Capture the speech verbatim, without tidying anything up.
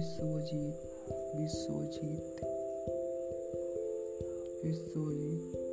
Vishwajeet Vishwajeet Vishwajeet